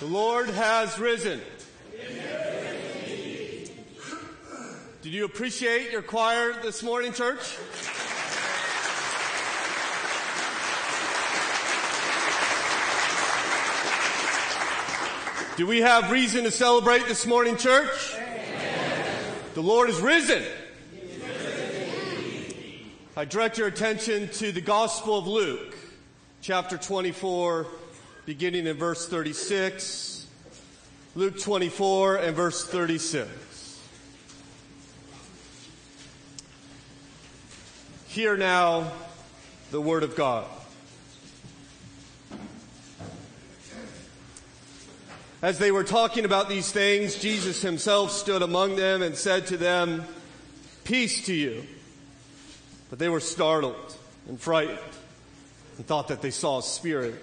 The Lord has risen. Did you appreciate your choir this morning, church? Do we have reason to celebrate this morning, church? Amen. The Lord is risen. He is risen. I direct your attention to the Gospel of Luke, chapter 24, beginning in verse 36. Luke 24 and verse 36. Hear now the word of God. As they were talking about these things, Jesus himself stood among them and said to them, "Peace to you." But they were startled and frightened and thought that they saw a spirit.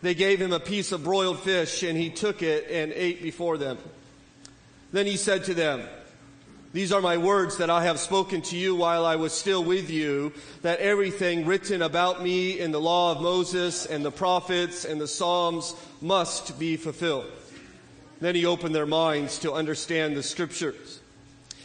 They gave him a piece of broiled fish, and he took it and ate before them. Then he said to them, "These are my words that I have spoken to you while I was still with you, that everything written about me in the law of Moses and the prophets and the Psalms must be fulfilled." Then he opened their minds to understand the Scriptures.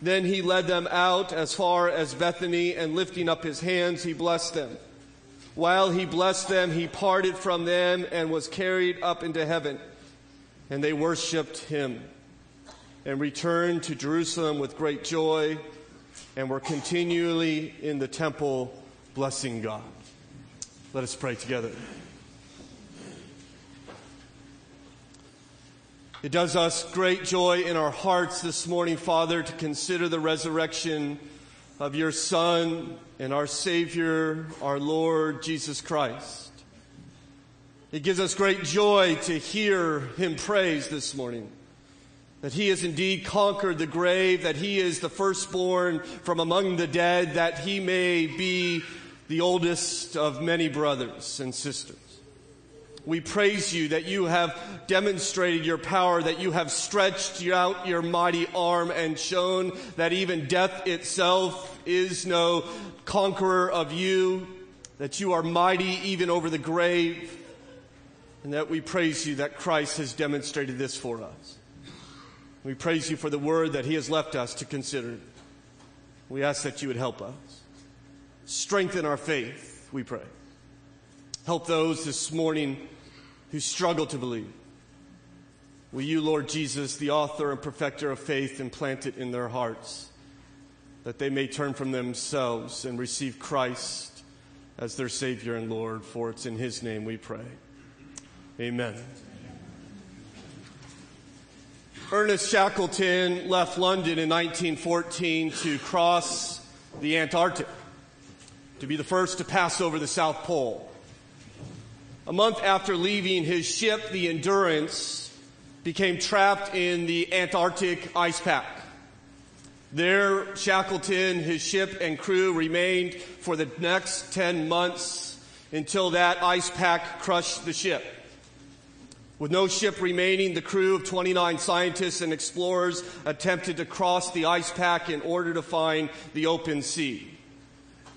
Then he led them out as far as Bethany, and lifting up his hands, he blessed them. While he blessed them, he parted from them and was carried up into heaven. And they worshipped him and returned to Jerusalem with great joy, and were continually in the temple blessing God. Let us pray together. It does us great joy in our hearts this morning, Father, to consider the resurrection of your Son and our Savior, our Lord Jesus Christ. It gives us great joy to hear him praised this morning, that he has indeed conquered the grave, that he is the firstborn from among the dead, that he may be the oldest of many brothers and sisters. We praise you that you have demonstrated your power, that you have stretched out your mighty arm and shown that even death itself is no conqueror of you, that you are mighty even over the grave, and that we praise you that Christ has demonstrated this for us. We praise you for the word that he has left us to consider. We ask that you would help us. Strengthen our faith, we pray. Help those this morning who struggle to believe. Will you, Lord Jesus, the author and perfecter of faith, implant it in their hearts, that they may turn from themselves and receive Christ as their Savior and Lord, for it's in his name we pray. Amen. Ernest Shackleton left London in 1914 to cross the Antarctic, to be the first to pass over the South Pole. A month after leaving his ship, the Endurance became trapped in the Antarctic ice pack. There, Shackleton, his ship, and crew remained for the next 10 months until that ice pack crushed the ship. With no ship remaining, the crew of 29 scientists and explorers attempted to cross the ice pack in order to find the open sea.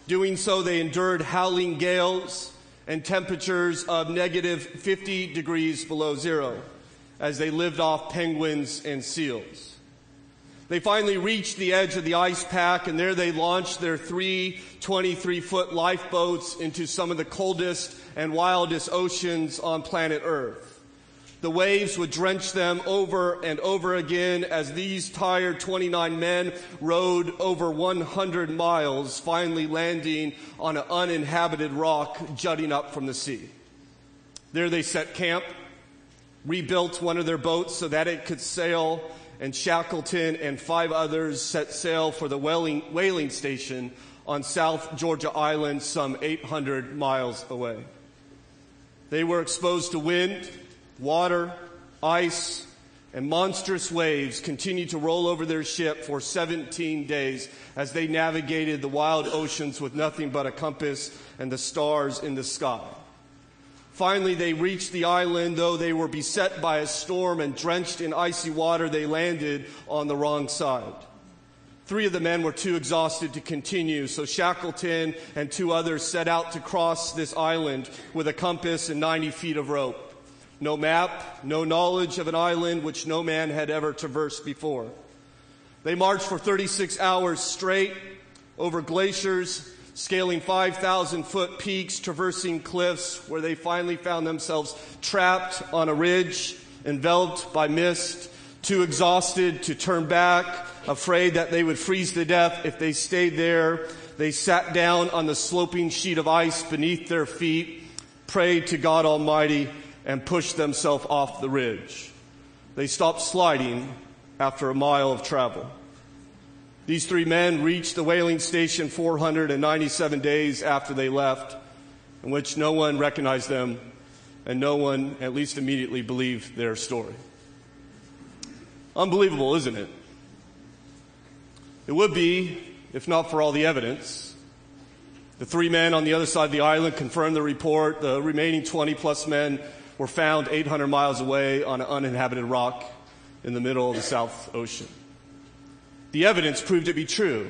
Doing so, they endured howling gales and temperatures of negative 50 degrees below zero as they lived off penguins and seals. They finally reached the edge of the ice pack, and there they launched their three 23-foot lifeboats into some of the coldest and wildest oceans on planet Earth, The waves would drench them over and over again as these tired 29 men rowed over 100 miles, finally landing on an uninhabited rock jutting up from the sea. There they set camp, rebuilt one of their boats so that it could sail, and Shackleton and 5 others set sail for the whaling station on South Georgia Island, some 800 miles away. They were exposed to wind, water, ice, and monstrous waves continued to roll over their ship for 17 days as they navigated the wild oceans with nothing but a compass and the stars in the sky. Finally, they reached the island. Though they were beset by a storm and drenched in icy water, they landed on the wrong side. 3 of the men were too exhausted to continue, so Shackleton and 2 others set out to cross this island with a compass and 90 feet of rope. No map, no knowledge of an island which no man had ever traversed before. They marched for 36 hours straight over glaciers, scaling 5,000-foot peaks, traversing cliffs, where they finally found themselves trapped on a ridge, enveloped by mist, too exhausted to turn back, afraid that they would freeze to death if they stayed there. They sat down on the sloping sheet of ice beneath their feet, prayed to God Almighty, and pushed themselves off the ridge. They stopped sliding after a mile of travel. These 3 men reached the whaling station 497 days after they left, in which no one recognized them, and no one, at least immediately, believed their story. Unbelievable, isn't it? It would be, if not for all the evidence. The 3 men on the other side of the island confirmed the report. The remaining 20-plus men were found 800 miles away on an uninhabited rock in the middle of the South Ocean. The evidence proved to be true.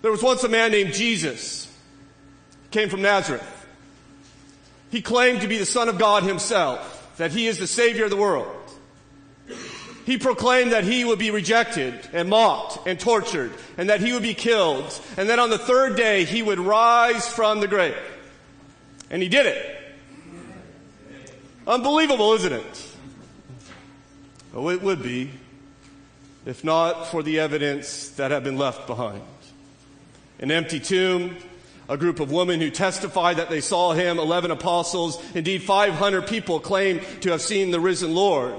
There was once a man named Jesus. He came from Nazareth. He claimed to be the Son of God himself, that he is the Savior of the world. He proclaimed that he would be rejected and mocked and tortured, and that he would be killed, and that on the 3rd day he would rise from the grave. And he did it. Unbelievable, isn't it? Oh, it would be, if not for the evidence that had been left behind. An empty tomb, a group of women who testified that they saw him, 11 apostles, indeed 500 people claimed to have seen the risen Lord.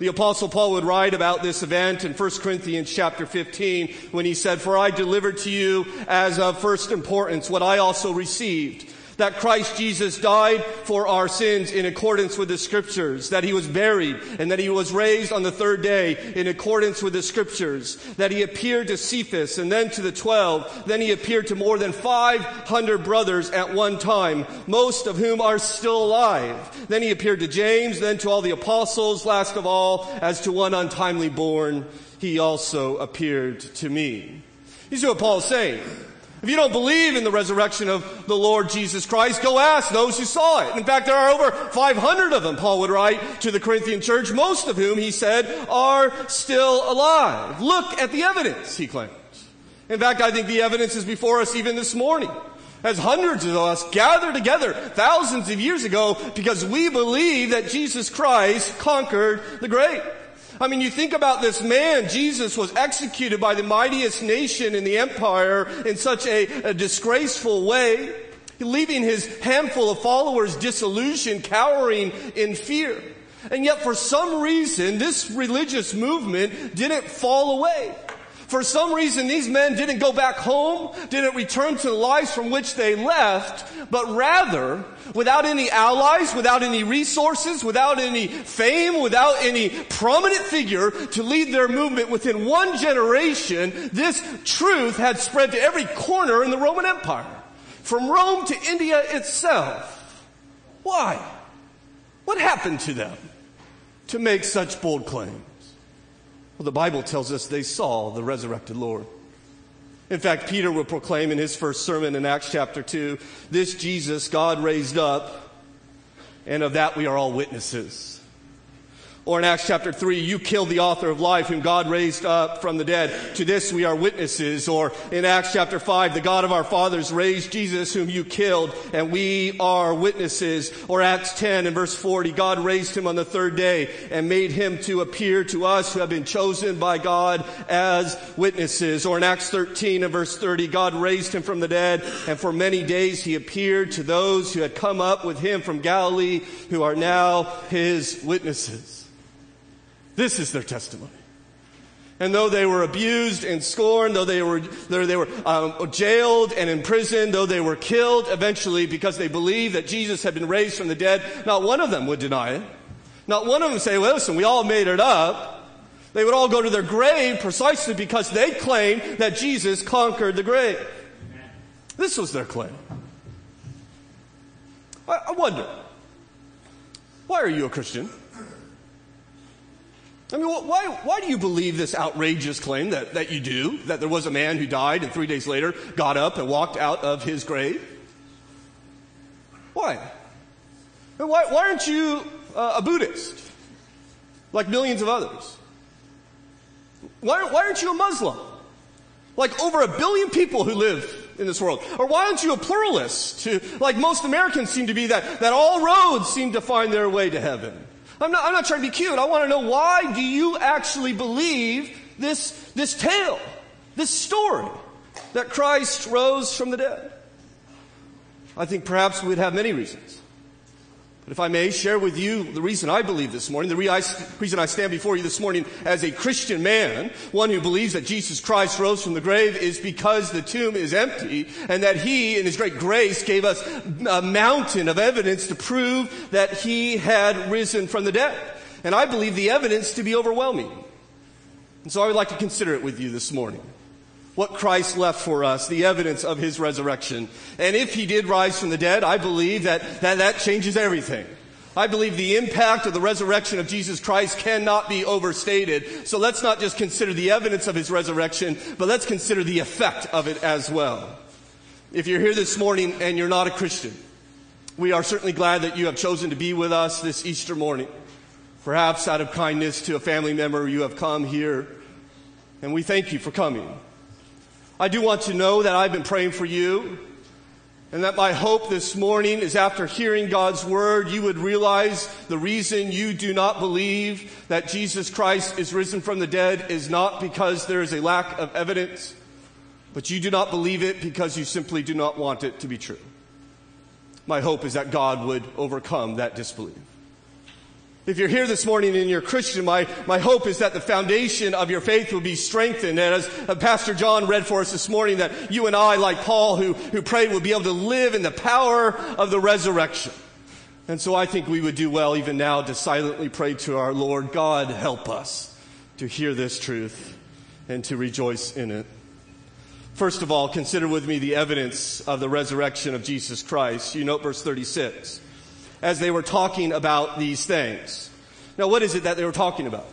The Apostle Paul would write about this event in 1 Corinthians chapter 15 when he said, "For I delivered to you as of first importance what I also received, that Christ Jesus died for our sins in accordance with the Scriptures, that he was buried, and that he was raised on the 3rd day in accordance with the Scriptures, that he appeared to Cephas and then to the 12, then he appeared to more than 500 brothers at one time, most of whom are still alive. Then he appeared to James, then to all the apostles, last of all, as to one untimely born, he also appeared to me." You see what Paul is saying. If you don't believe in the resurrection of the Lord Jesus Christ, go ask those who saw it. In fact, there are over 500 of them, Paul would write to the Corinthian church, most of whom, he said, are still alive. Look at the evidence, he claims. In fact, I think the evidence is before us even this morning, as hundreds of us gathered together thousands of years ago because we believe that Jesus Christ conquered the grave. I mean, you think about this man. Jesus was executed by the mightiest nation in the empire in such a disgraceful way, leaving his handful of followers disillusioned, cowering in fear. And yet, for some reason, this religious movement didn't fall away. For some reason, these men didn't go back home, didn't return to the lives from which they left, but rather, without any allies, without any resources, without any fame, without any prominent figure to lead their movement, within 1 generation, this truth had spread to every corner in the Roman Empire, from Rome to India itself. Why? What happened to them to make such bold claims? Well, the Bible tells us they saw the resurrected Lord. In fact, Peter will proclaim in his first sermon in Acts chapter 2, "This Jesus God raised up, and of that we are all witnesses." Or in Acts chapter 3, you killed the author of life whom God raised up from the dead. To this we are witnesses. Or in Acts chapter 5, the God of our fathers raised Jesus whom you killed, and we are witnesses. Or Acts 10 and verse 40, God raised him on the third day and made him to appear to us who have been chosen by God as witnesses. Or in Acts 13 and verse 30, God raised him from the dead, and for many days he appeared to those who had come up with him from Galilee, who are now his witnesses. This is their testimony. And though they were abused and scorned, though they were jailed and imprisoned, though they were killed eventually because they believed that Jesus had been raised from the dead, not one of them would deny it. Not one of them would say, well, listen, we all made it up. They would all go to their grave precisely because they claimed that Jesus conquered the grave. This was their claim. I wonder, why are you a Christian? I mean, why do you believe this outrageous claim that you do, that there was a man who died and 3 days later got up and walked out of his grave? Why? And why aren't you a Buddhist, like millions of others? Why aren't you a Muslim, like over 1 billion people who live in this world? Or why aren't you a pluralist, who, like most Americans seem to be, that all roads seem to find their way to heaven? I'm not trying to be cute. I want to know, why do you actually believe this tale, this story, that Christ rose from the dead? I think perhaps we'd have many reasons. But if I may share with you the reason I believe this morning, the reason I stand before you this morning as a Christian man, one who believes that Jesus Christ rose from the grave, is because the tomb is empty and that he, in his great grace, gave us a mountain of evidence to prove that he had risen from the dead. And I believe the evidence to be overwhelming. And so I would like to consider it with you this morning. What Christ left for us, the evidence of his resurrection. And if he did rise from the dead, I believe that changes everything. I believe the impact of the resurrection of Jesus Christ cannot be overstated. So let's not just consider the evidence of his resurrection, but let's consider the effect of it as well. If you're here this morning and you're not a Christian, we are certainly glad that you have chosen to be with us this Easter morning. Perhaps out of kindness to a family member, you have come here, and we thank you for coming. I do want to know that I've been praying for you, and that my hope this morning is, after hearing God's word, you would realize the reason you do not believe that Jesus Christ is risen from the dead is not because there is a lack of evidence, but you do not believe it because you simply do not want it to be true. My hope is that God would overcome that disbelief. If you're here this morning and you're a Christian, my hope is that the foundation of your faith will be strengthened. And as Pastor John read for us this morning, that you and I, like Paul who prayed, will be able to live in the power of the resurrection. And so I think we would do well even now to silently pray to our Lord, God, help us to hear this truth and to rejoice in it. First of all, consider with me the evidence of the resurrection of Jesus Christ. You note verse 36. As they were talking about these things. Now, what is it that they were talking about?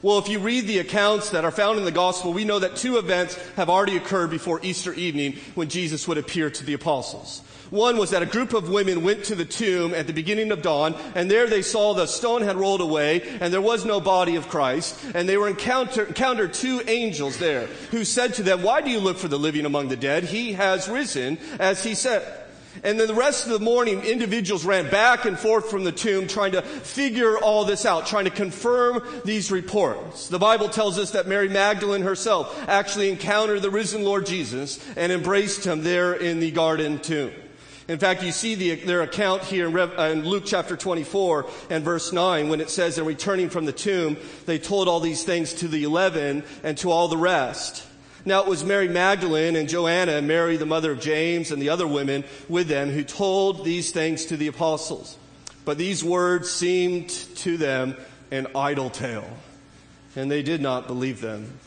Well, if you read the accounts that are found in the gospel, we know that two events have already occurred before Easter evening when Jesus would appear to the apostles. One was that a group of women went to the tomb at the beginning of dawn, and there they saw the stone had rolled away, and there was no body of Christ, and they were encountered two angels there who said to them, "Why do you look for the living among the dead? He has risen, as he said." And then the rest of the morning, individuals ran back and forth from the tomb trying to figure all this out, trying to confirm these reports. The Bible tells us that Mary Magdalene herself actually encountered the risen Lord Jesus and embraced him there in the garden tomb. In fact, you see their account here in Luke chapter 24 and verse 9, when it says, "And returning from the tomb, they told all these things to the 11 and to all the rest." Now it was Mary Magdalene and Joanna and Mary, the mother of James, and the other women with them who told these things to the apostles. But these words seemed to them an idle tale, and they did not believe them.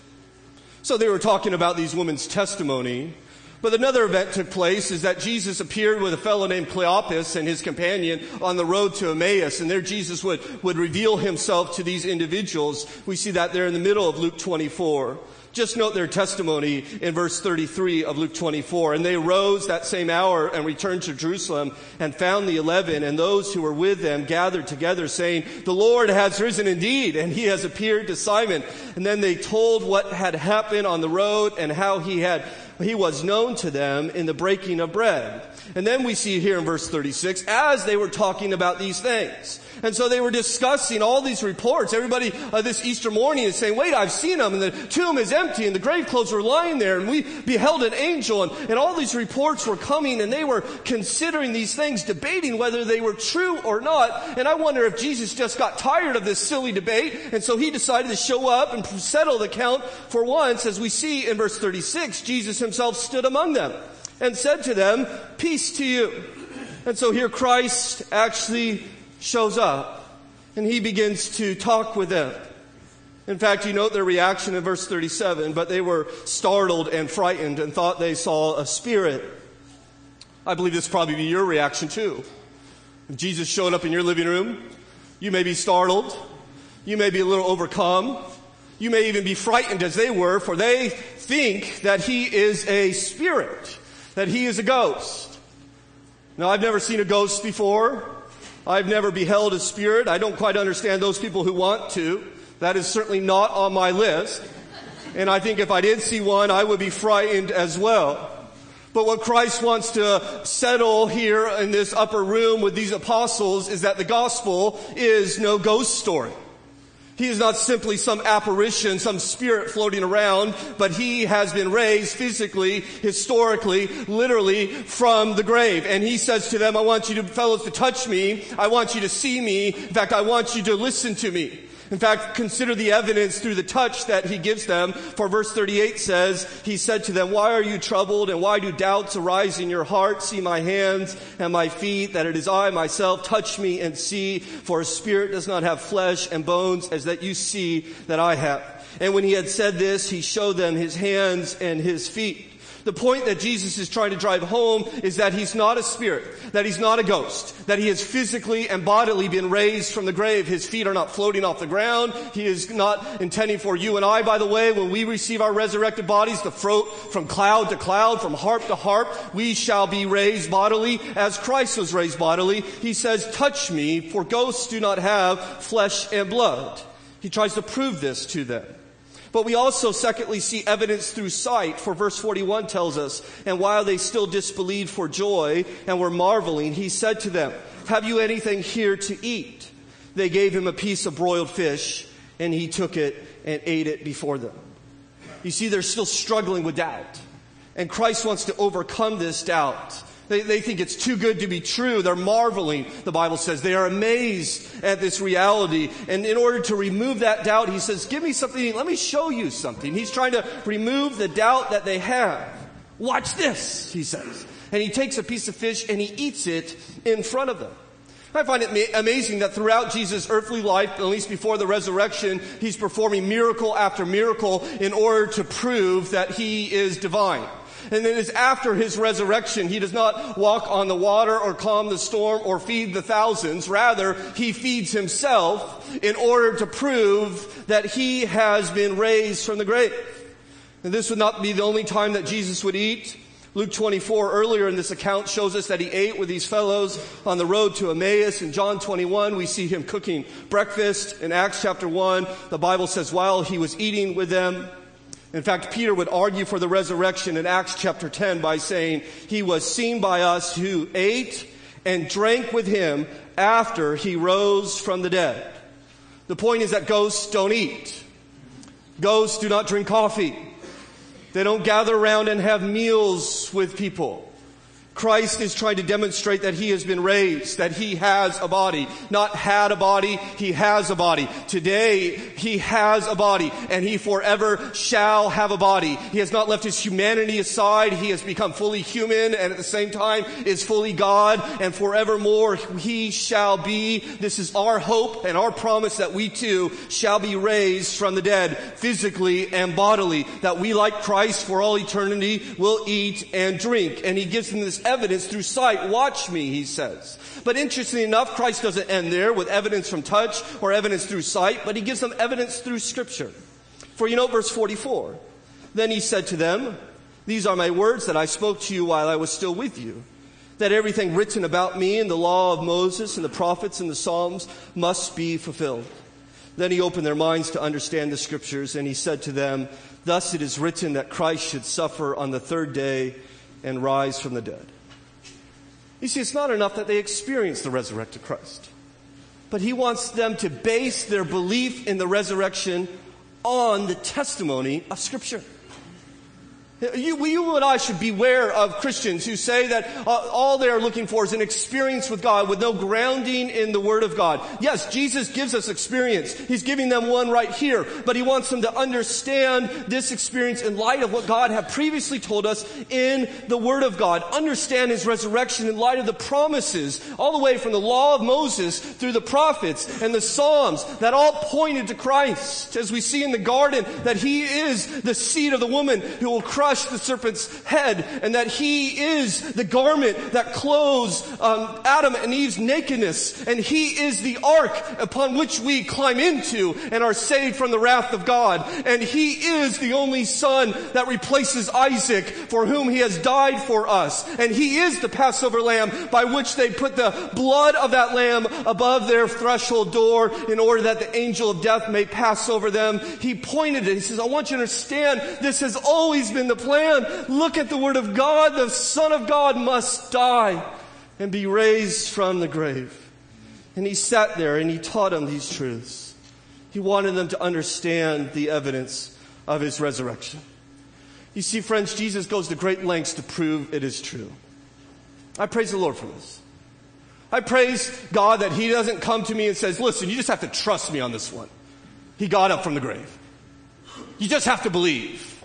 So they were talking about these women's testimony, But another event took place is that Jesus appeared with a fellow named Cleopas and his companion on the road to Emmaus. And there Jesus would reveal himself to these individuals. We see that there in the middle of Luke 24. Just note their testimony in verse 33 of Luke 24. And they rose that same hour and returned to Jerusalem and found the 11 and those who were with them gathered together, saying, "The Lord has risen indeed, and he has appeared to Simon." And then they told what had happened on the road and how he was known to them in the breaking of bread. And then we see here in verse 36, as they were talking about these things. And so they were discussing all these reports. Everybody this Easter morning is saying, wait, I've seen them, and the tomb is empty, and the grave clothes were lying there, and we beheld an angel, and all these reports were coming, and they were considering these things, debating whether they were true or not. And I wonder if Jesus just got tired of this silly debate, and so he decided to show up and settle the count for once. As we see in verse 36, Jesus himself stood among them and said to them, "Peace to you." And so here Christ actually shows up and he begins to talk with them. In fact, you note their reaction in verse 37, "But they were startled and frightened and thought they saw a spirit." I believe this would probably be your reaction too. If Jesus showed up in your living room, you may be startled. You may be a little overcome. You may even be frightened as they were, for they think that he is a spirit, that he is a ghost. Now, I've never seen a ghost before. I've never beheld a spirit. I don't quite understand those people who want to. That is certainly not on my list. And I think if I did see one, I would be frightened as well. But what Christ wants to settle here in this upper room with these apostles is that the gospel is no ghost story. He is not simply some apparition, some spirit floating around, but he has been raised physically, historically, literally from the grave. And he says to them, "I want you to, fellows, to touch me. I want you to see me. In fact, I want you to listen to me." In fact, consider the evidence through the touch that he gives them. For verse 38 says, he said to them, "Why are you troubled, and why do doubts arise in your heart? See my hands and my feet, that it is I myself. Touch me and see, for a spirit does not have flesh and bones, as that you see that I have." And when he had said this, he showed them his hands and his feet. The point that Jesus is trying to drive home is that he's not a spirit, that he's not a ghost, that he has physically and bodily been raised from the grave. His feet are not floating off the ground. He is not intending for you and I, by the way, when we receive our resurrected bodies, to float from cloud to cloud, from harp to harp, we shall be raised bodily as Christ was raised bodily. He says, "Touch me, for ghosts do not have flesh and blood." He tries to prove this to them. But we also, secondly, see evidence through sight, for verse 41 tells us, "And while they still disbelieved for joy and were marveling, he said to them, 'Have you anything here to eat?' They gave him a piece of broiled fish, and he took it and ate it before them." You see, they're still struggling with doubt. And Christ wants to overcome this doubt. They think it's too good to be true. They're marveling, the Bible says. They are amazed at this reality. And in order to remove that doubt, he says, "Give me something. Let me show you something." He's trying to remove the doubt that they have. "Watch this," he says. And he takes a piece of fish and he eats it in front of them. I find it amazing that throughout Jesus' earthly life, at least before the resurrection, he's performing miracle after miracle in order to prove that he is divine. And it is after his resurrection, he does not walk on the water or calm the storm or feed the thousands. Rather, he feeds himself in order to prove that he has been raised from the grave. And this would not be the only time that Jesus would eat. Luke 24 earlier in this account shows us that he ate with these fellows on the road to Emmaus. In John 21, we see him cooking breakfast. In Acts chapter 1, the Bible says while he was eating with them. In fact, Peter would argue for the resurrection in Acts chapter 10 by saying, "He was seen by us who ate and drank with him after he rose from the dead." The point is that ghosts don't eat. Ghosts do not drink coffee. They don't gather around and have meals with people. Christ is trying to demonstrate that he has been raised, that he has a body. Not had a body, he has a body. Today, he has a body, and he forever shall have a body. He has not left his humanity aside. He has become fully human and at the same time is fully God, and forevermore he shall be. This is our hope and our promise that we too shall be raised from the dead, physically and bodily, that we, like Christ, for all eternity will eat and drink. And he gives them this evidence through sight. Watch me, he says. But interestingly enough, Christ doesn't end there with evidence from touch or evidence through sight, but he gives them evidence through Scripture. For you know, verse 44, then he said to them, these are my words that I spoke to you while I was still with you, that everything written about me in the law of Moses and the prophets and the Psalms must be fulfilled. Then he opened their minds to understand the Scriptures, and he said to them, thus it is written that Christ should suffer on the third day and rise from the dead. You see, it's not enough that they experience the resurrected Christ, but he wants them to base their belief in the resurrection on the testimony of Scripture. You and I should beware of Christians who say that all they are looking for is an experience with God with no grounding in the Word of God. Yes, Jesus gives us experience. He's giving them one right here. But he wants them to understand this experience in light of what God had previously told us in the Word of God. Understand his resurrection in light of the promises all the way from the law of Moses through the prophets and the Psalms that all pointed to Christ. As we see in the garden, that he is the seed of the woman who will cry the serpent's head, and that he is the garment that clothes Adam and Eve's nakedness, and he is the ark upon which we climb into and are saved from the wrath of God, and he is the only son that replaces Isaac, for whom he has died for us, and he is the Passover lamb by which they put the blood of that lamb above their threshold door in order that the angel of death may pass over them. He pointed it. He says, I want you to understand this has always been the plan. Look at the Word of God. The Son of God must die and be raised from the grave. And he sat there and he taught them these truths. He wanted them to understand the evidence of his resurrection. You see, friends, Jesus goes to great lengths to prove it is true. I praise the Lord for this. I praise God that he doesn't come to me and says, listen, you just have to trust me on this one. He got up from the grave. You just have to believe.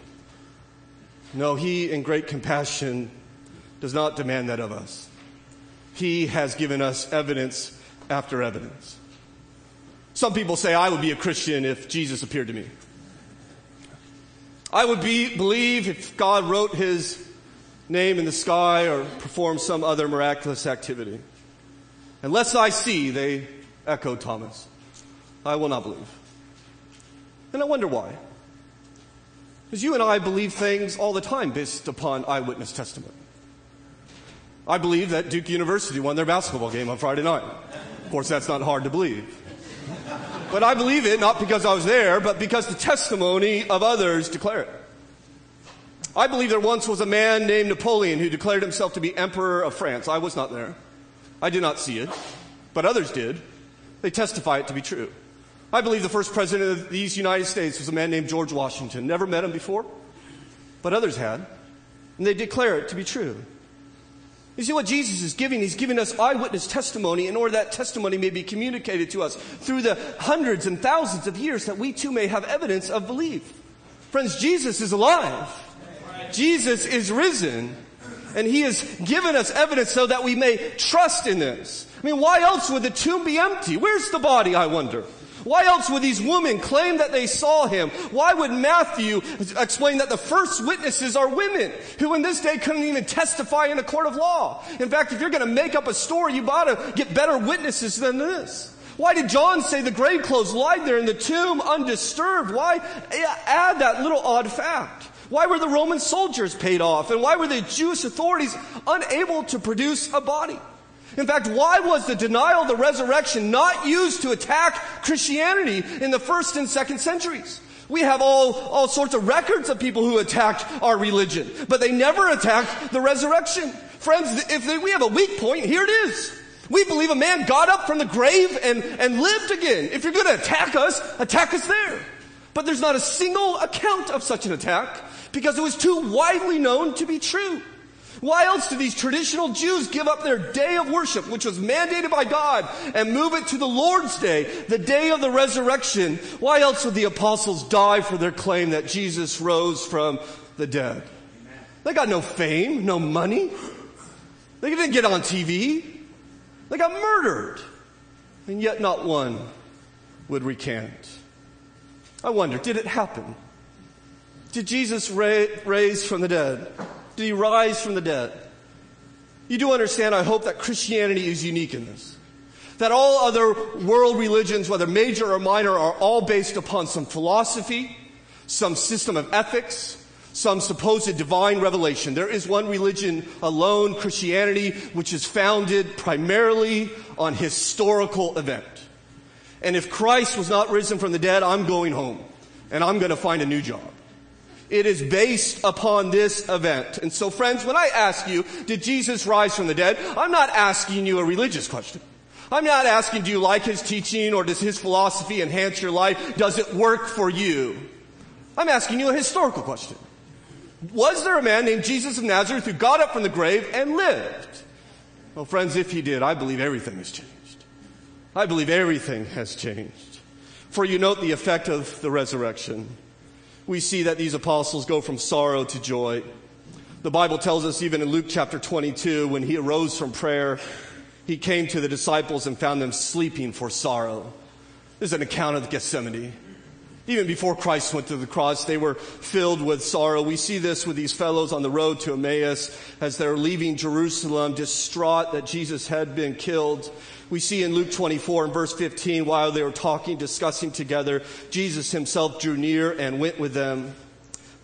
No, he, in great compassion, does not demand that of us. He has given us evidence after evidence. Some people say, I would be a Christian if Jesus appeared to me. I would believe if God wrote his name in the sky or performed some other miraculous activity. Unless I see, they echoed Thomas, I will not believe. And I wonder why. Because you and I believe things all the time based upon eyewitness testimony. I believe that Duke University won their basketball game on Friday night. Of course, that's not hard to believe. But I believe it not because I was there, but because the testimony of others declare it. I believe there once was a man named Napoleon who declared himself to be Emperor of France. I was not there. I did not see it. But others did. They testify it to be true. I believe the first president of these United States was a man named George Washington. Never met him before, but others had. And they declare it to be true. You see what Jesus is giving? He's giving us eyewitness testimony in order that testimony may be communicated to us through the hundreds and thousands of years that we too may have evidence of belief. Friends, Jesus is alive. Jesus is risen. And he has given us evidence so that we may trust in this. I mean, why else would the tomb be empty? Where's the body, I wonder? Why else would these women claim that they saw him? Why would Matthew explain that the first witnesses are women who in this day couldn't even testify in a court of law? In fact, if you're going to make up a story, you ought to get better witnesses than this. Why did John say the grave clothes lied there in the tomb undisturbed? Why add that little odd fact? Why were the Roman soldiers paid off? And why were the Jewish authorities unable to produce a body? In fact, why was the denial of the resurrection not used to attack Christianity in the first and second centuries? We have all sorts of records of people who attacked our religion, but they never attacked the resurrection. Friends, if we have a weak point, here it is. We believe a man got up from the grave and lived again. If you're going to attack us there. But there's not a single account of such an attack because it was too widely known to be true. Why else do these traditional Jews give up their day of worship, which was mandated by God, and move it to the Lord's day, the day of the resurrection? Why else would the apostles die for their claim that Jesus rose from the dead? They got no fame, no money. They didn't get on TV. They got murdered. And yet not one would recant. I wonder, did it happen? Did Jesus raise from the dead? Did he rise from the dead? You do understand, I hope, that Christianity is unique in this. That all other world religions, whether major or minor, are all based upon some philosophy, some system of ethics, some supposed divine revelation. There is one religion alone, Christianity, which is founded primarily on historical event. And if Christ was not risen from the dead, I'm going home, and I'm going to find a new job. It is based upon this event. And so, friends, when I ask you, did Jesus rise from the dead, I'm not asking you a religious question. I'm not asking, do you like his teaching, or does his philosophy enhance your life? Does it work for you? I'm asking you a historical question. Was there a man named Jesus of Nazareth who got up from the grave and lived? Well, friends, if he did, I believe everything has changed. I believe everything has changed. For you note the effect of the resurrection. We see that these apostles go from sorrow to joy. The Bible tells us even in Luke chapter 22, when he arose from prayer, he came to the disciples and found them sleeping for sorrow. This is an account of Gethsemane. Even before Christ went to the cross, they were filled with sorrow. We see this with these fellows on the road to Emmaus as they're leaving Jerusalem, distraught that Jesus had been killed. We see in Luke 24 and verse 15, while they were talking, discussing together, Jesus himself drew near and went with them,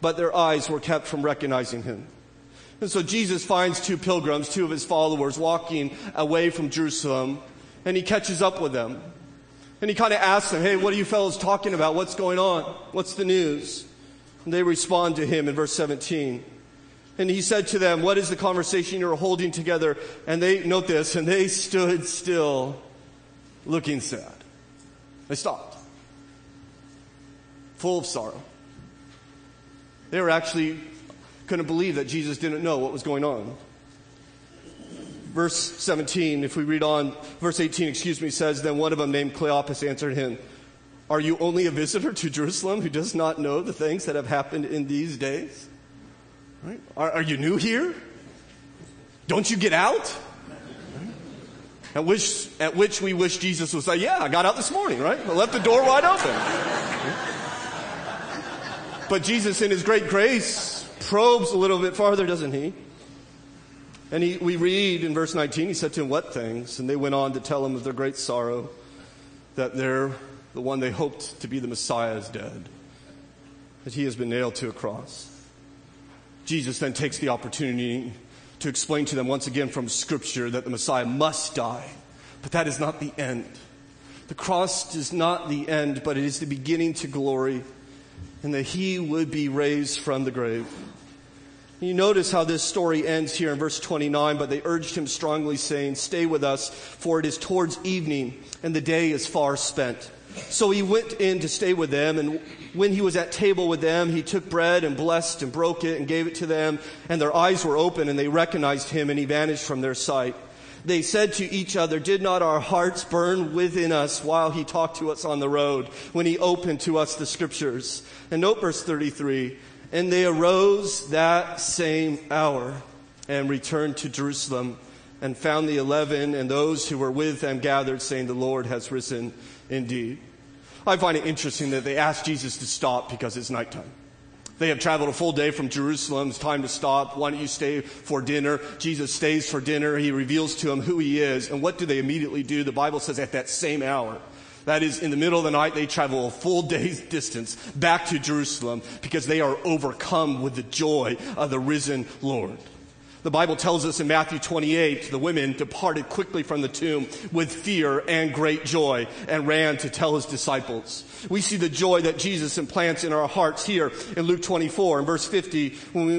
but their eyes were kept from recognizing him. And so Jesus finds two pilgrims, two of his followers, walking away from Jerusalem, and he catches up with them. And he kind of asks them, hey, what are you fellows talking about? What's going on? What's the news? And they respond to him in verse 17. And he said to them, what is the conversation you're holding together? And they, note this, and they stood still, looking sad. They stopped, full of sorrow. They were actually couldn't believe that Jesus didn't know what was going on. Verse 17, if we read on, verse 18, says, then one of them named Cleopas answered him, are you only a visitor to Jerusalem who does not know the things that have happened in these days? Right? Are you new here? Don't you get out? Right? At which we wish Jesus was like, yeah, I got out this morning, right? I left the door wide open. But Jesus, in his great grace, probes a little bit farther, doesn't he? And we read in verse 19, he said to him, what things? And they went on to tell him of their great sorrow, that the one they hoped to be the Messiah is dead, that he has been nailed to a cross. Jesus then takes the opportunity to explain to them once again from Scripture that the Messiah must die, but that is not the end. The cross is not the end, but it is the beginning to glory, and that he would be raised from the grave. You notice how this story ends here in verse 29, but they urged him strongly, saying, stay with us, for it is towards evening, and the day is far spent. So he went in to stay with them, and when he was at table with them, he took bread and blessed and broke it and gave it to them, and their eyes were open, and they recognized him, and he vanished from their sight. They said to each other, did not our hearts burn within us while he talked to us on the road, when he opened to us the Scriptures? And note verse 33, and they arose that same hour and returned to Jerusalem and found the 11 and those who were with them gathered, saying, the Lord has risen indeed. I find it interesting that they asked Jesus to stop because it's nighttime. They have traveled a full day from Jerusalem. It's time to stop. Why don't you stay for dinner? Jesus stays for dinner. He reveals to them who he is. And what do they immediately do? The Bible says at that same hour. That is, in the middle of the night, they travel a full day's distance back to Jerusalem because they are overcome with the joy of the risen Lord. The Bible tells us in Matthew 28, the women departed quickly from the tomb with fear and great joy and ran to tell his disciples. We see the joy that Jesus implants in our hearts here in Luke 24 and verse 50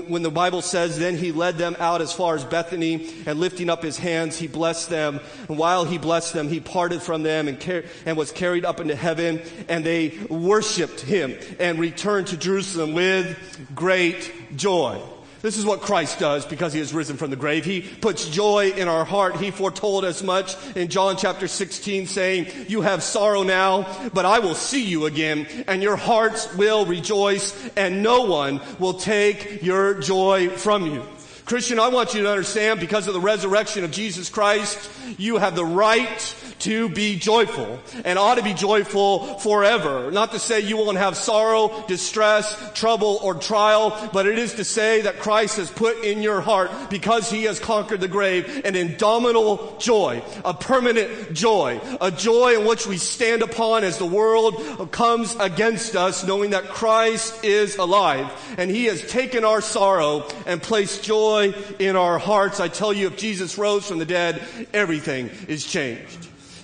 when the Bible says, then he led them out as far as Bethany and lifting up his hands, he blessed them. And while he blessed them, he parted from them and was carried up into heaven, and they worshiped him and returned to Jerusalem with great joy. This is what Christ does because he has risen from the grave. He puts joy in our heart. He foretold as much in John chapter 16, saying, "You have sorrow now, but I will see you again, and your hearts will rejoice, and no one will take your joy from you." Christian, I want you to understand, because of the resurrection of Jesus Christ, you have the right to be joyful and ought to be joyful forever. Not to say you won't have sorrow, distress, trouble, or trial, but it is to say that Christ has put in your heart, because he has conquered the grave, an indomitable joy, a permanent joy, a joy in which we stand upon as the world comes against us, knowing that Christ is alive and he has taken our sorrow and placed joy in our hearts. I tell you, if Jesus rose from the dead, everything is changed.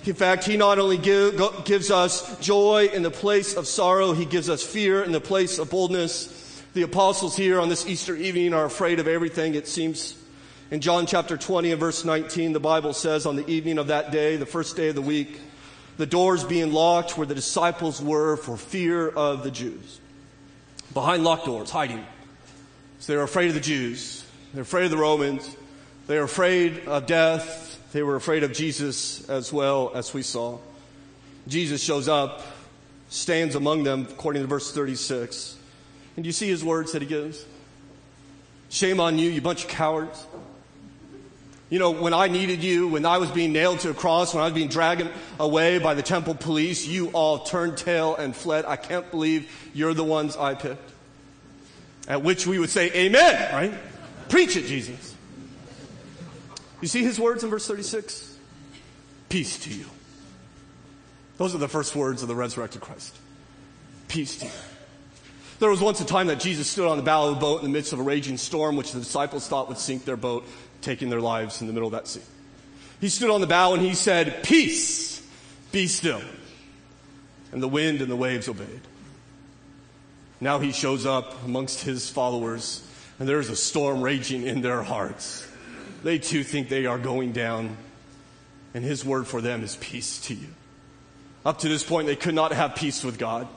In fact, he not only gives us joy in the place of sorrow, he gives us fear in the place of boldness. The apostles here on this Easter evening are afraid of everything, it seems. In John chapter 20 and verse 19, the Bible says, "On the evening of that day, the first day of the week, the doors being locked where the disciples were for fear of the Jews." Behind locked doors, hiding. So they were afraid of the Jews. They're afraid of the Romans. They were afraid of death. They were afraid of Jesus as well, as we saw. Jesus shows up, stands among them, according to verse 36. And do you see his words that he gives? "Shame on you, you bunch of cowards. You know, when I needed you, when I was being nailed to a cross, when I was being dragged away by the temple police, you all turned tail and fled. I can't believe you're the ones I picked." At which we would say, "Amen," right? Preach it, Jesus. You see his words in verse 36? "Peace to you." Those are the first words of the resurrected Christ. Peace to you. There was once a time that Jesus stood on the bow of a boat in the midst of a raging storm, which the disciples thought would sink their boat, taking their lives in the middle of that sea. He stood on the bow and he said, "Peace, be still." And the wind and the waves obeyed. Now he shows up amongst his followers, and there is a storm raging in their hearts. They too think they are going down, and his word for them is "Peace to you." Up to this point, they could not have peace with God.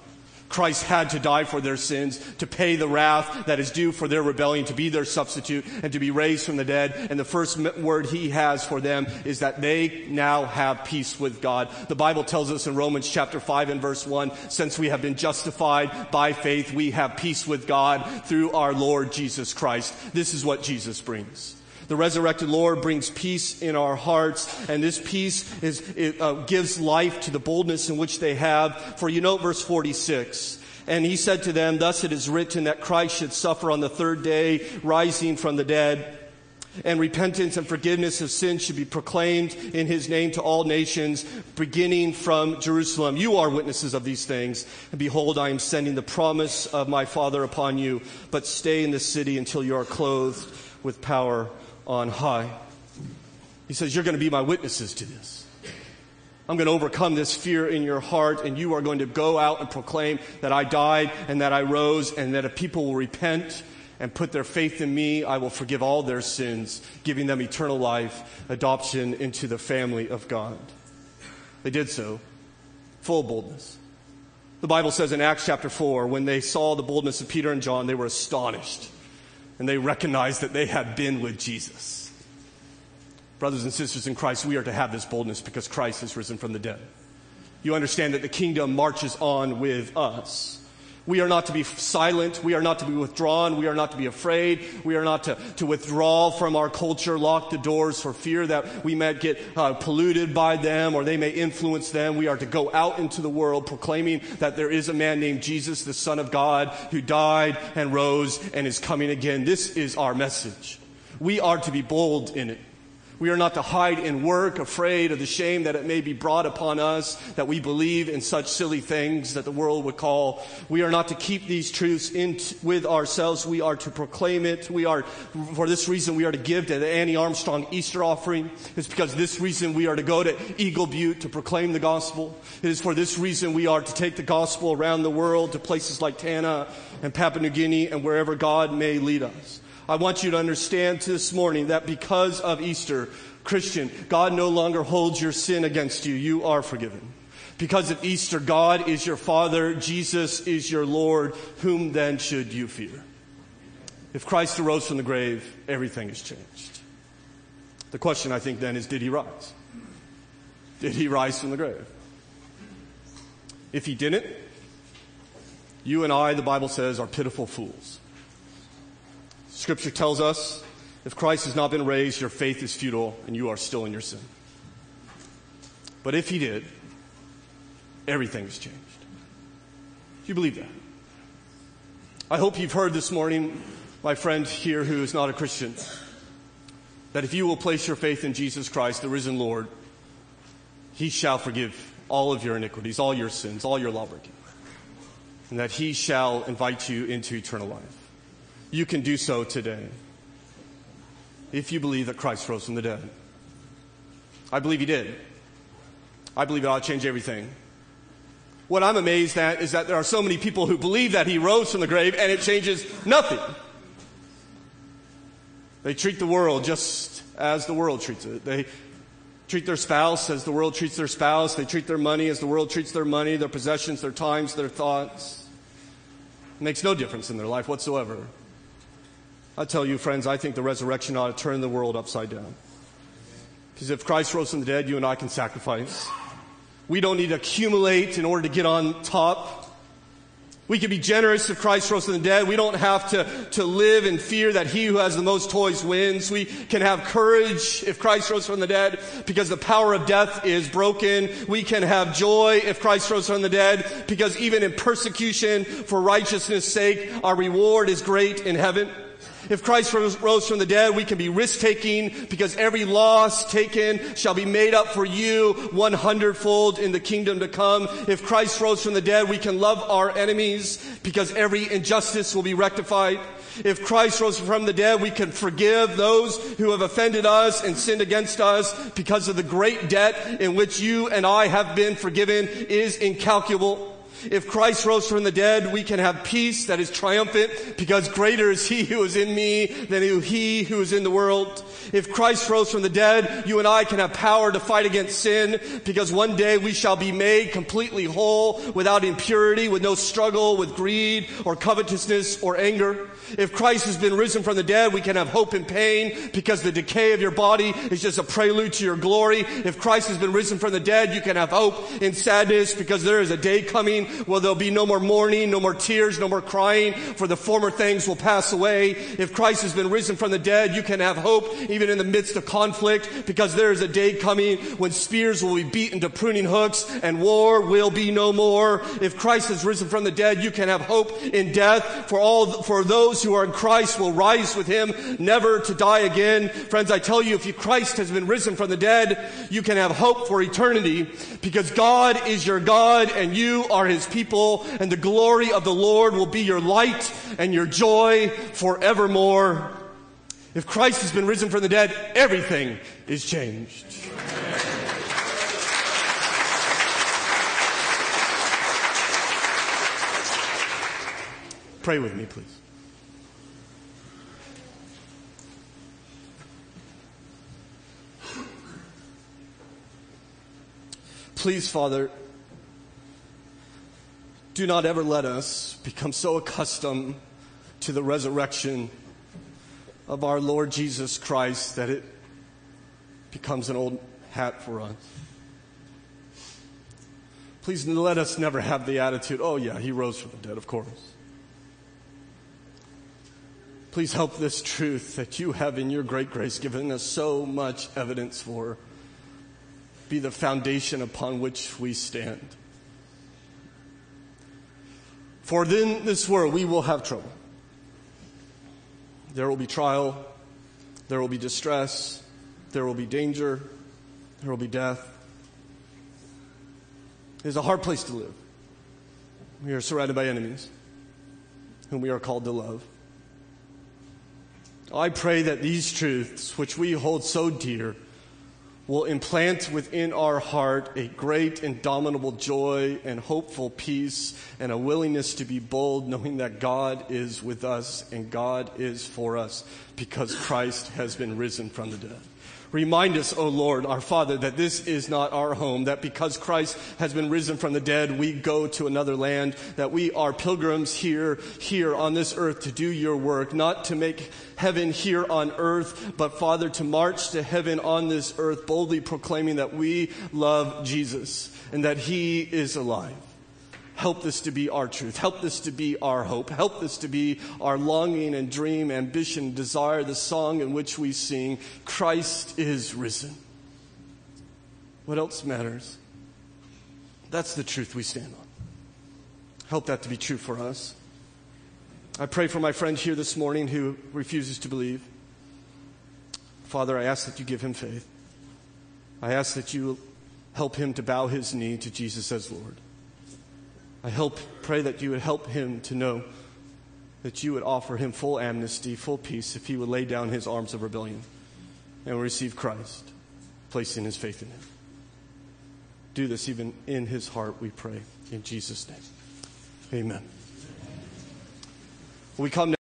Christ had to die for their sins, to pay the wrath that is due for their rebellion, to be their substitute, and to be raised from the dead. And the first word he has for them is that they now have peace with God. The Bible tells us in Romans chapter 5 and verse 1, "Since we have been justified by faith, we have peace with God through our Lord Jesus Christ." This is what Jesus brings. The resurrected Lord brings peace in our hearts, and this peace gives life to the boldness in which they have. For you note verse 46, "And he said to them, 'Thus it is written that Christ should suffer on the third day, rising from the dead, and repentance and forgiveness of sins should be proclaimed in his name to all nations, beginning from Jerusalem. You are witnesses of these things. And behold, I am sending the promise of my Father upon you, but stay in the city until you are clothed with power on high.'" He says, "You're going to be my witnesses to this. I'm going to overcome this fear in your heart, and you are going to go out and proclaim that I died and that I rose, and that if people will repent and put their faith in me, I will forgive all their sins, giving them eternal life, adoption into the family of God." They did so, full of boldness. The Bible says in Acts chapter 4, when they saw the boldness of Peter and John, they were astonished. And they recognized that they had been with Jesus. Brothers and sisters in Christ, we are to have this boldness because Christ has risen from the dead. You understand that the kingdom marches on with us. We are not to be silent. We are not to be withdrawn. We are not to be afraid. We are not to withdraw from our culture, lock the doors for fear that we might get polluted by them or they may influence them. We are to go out into the world proclaiming that there is a man named Jesus, the Son of God, who died and rose and is coming again. This is our message. We are to be bold in it. We are not to hide in work, afraid of the shame that it may be brought upon us, that we believe in such silly things that the world would call. We are not to keep these truths with ourselves. We are to proclaim it. For this reason, we are to give to the Annie Armstrong Easter offering. It's because this reason we are to go to Eagle Butte to proclaim the gospel. It is for this reason we are to take the gospel around the world to places like Tanna and Papua New Guinea and wherever God may lead us. I want you to understand this morning that because of Easter, Christian, God no longer holds your sin against you. You are forgiven. Because of Easter, God is your Father. Jesus is your Lord. Whom then should you fear? If Christ arose from the grave, everything has changed. The question, I think, then is, did he rise? Did he rise from the grave? If he didn't, you and I, the Bible says, are pitiful fools. Scripture tells us, if Christ has not been raised, your faith is futile and you are still in your sin. But if he did, everything has changed. Do you believe that? I hope you've heard this morning, my friend here who is not a Christian, that if you will place your faith in Jesus Christ, the risen Lord, he shall forgive all of your iniquities, all your sins, all your lawbreaking, and that he shall invite you into eternal life. You can do so today if you believe that Christ rose from the dead. I believe he did. I believe it ought to change everything. What I'm amazed at is that there are so many people who believe that he rose from the grave and it changes nothing. They treat the world just as the world treats it. They treat their spouse as the world treats their spouse. They treat their money as the world treats their money, their possessions, their times, their thoughts. It makes no difference in their life whatsoever. I tell you, friends, I think the resurrection ought to turn the world upside down. Because if Christ rose from the dead, you and I can sacrifice. We don't need to accumulate in order to get on top. We can be generous if Christ rose from the dead. We don't have to live in fear that he who has the most toys wins. We can have courage if Christ rose from the dead because the power of death is broken. We can have joy if Christ rose from the dead because even in persecution for righteousness' sake, our reward is great in heaven. If Christ rose from the dead, we can be risk-taking because every loss taken shall be made up for you 100-fold in the kingdom to come. If Christ rose from the dead, we can love our enemies because every injustice will be rectified. If Christ rose from the dead, we can forgive those who have offended us and sinned against us because of the great debt in which you and I have been forgiven is incalculable. If Christ rose from the dead, we can have peace that is triumphant because greater is he who is in me than he who is in the world. If Christ rose from the dead, you and I can have power to fight against sin because one day we shall be made completely whole without impurity, with no struggle with greed or covetousness or anger. If Christ has been risen from the dead, we can have hope in pain because the decay of your body is just a prelude to your glory. If Christ has been risen from the dead, you can have hope in sadness because there is a day coming where there'll be no more mourning, no more tears, no more crying, for the former things will pass away. If Christ has been risen from the dead, you can have hope even in the midst of conflict because there is a day coming when spears will be beaten to pruning hooks and war will be no more. If Christ has risen from the dead, you can have hope in death, for those who are in Christ will rise with him, never to die again. Friends, I tell you, if Christ has been risen from the dead, you can have hope for eternity because God is your God and you are his people, and the glory of the Lord will be your light and your joy forevermore. If Christ has been risen from the dead, everything is changed. Pray with me, please. Please, Father, do not ever let us become so accustomed to the resurrection of our Lord Jesus Christ that it becomes an old hat for us. Please let us never have the attitude, oh yeah, he rose from the dead, of course. Please help this truth that you have in your great grace given us so much evidence for be the foundation upon which we stand. For in this world we will have trouble. There will be trial, there will be distress, there will be danger, there will be death. It is a hard place to live. We are surrounded by enemies whom we are called to love. I pray that these truths which we hold so dear will implant within our heart a great indomitable joy and hopeful peace and a willingness to be bold, knowing that God is with us and God is for us because Christ has been risen from the dead. Remind us, O Lord, our Father, that this is not our home, that because Christ has been risen from the dead, we go to another land, that we are pilgrims here on this earth to do your work, not to make heaven here on earth, but, Father, to march to heaven on this earth, boldly proclaiming that we love Jesus and that he is alive. Help this to be our truth. Help this to be our hope. Help this to be our longing and dream, ambition, desire, the song in which we sing, Christ is risen. What else matters? That's the truth we stand on. Help that to be true for us. I pray for my friend here this morning who refuses to believe. Father, I ask that you give him faith. I ask that you help him to bow his knee to Jesus as Lord. I pray that you would help him to know that you would offer him full amnesty, full peace, if he would lay down his arms of rebellion and receive Christ, placing his faith in him. Do this even in his heart, we pray, in Jesus' name. Amen. We come now.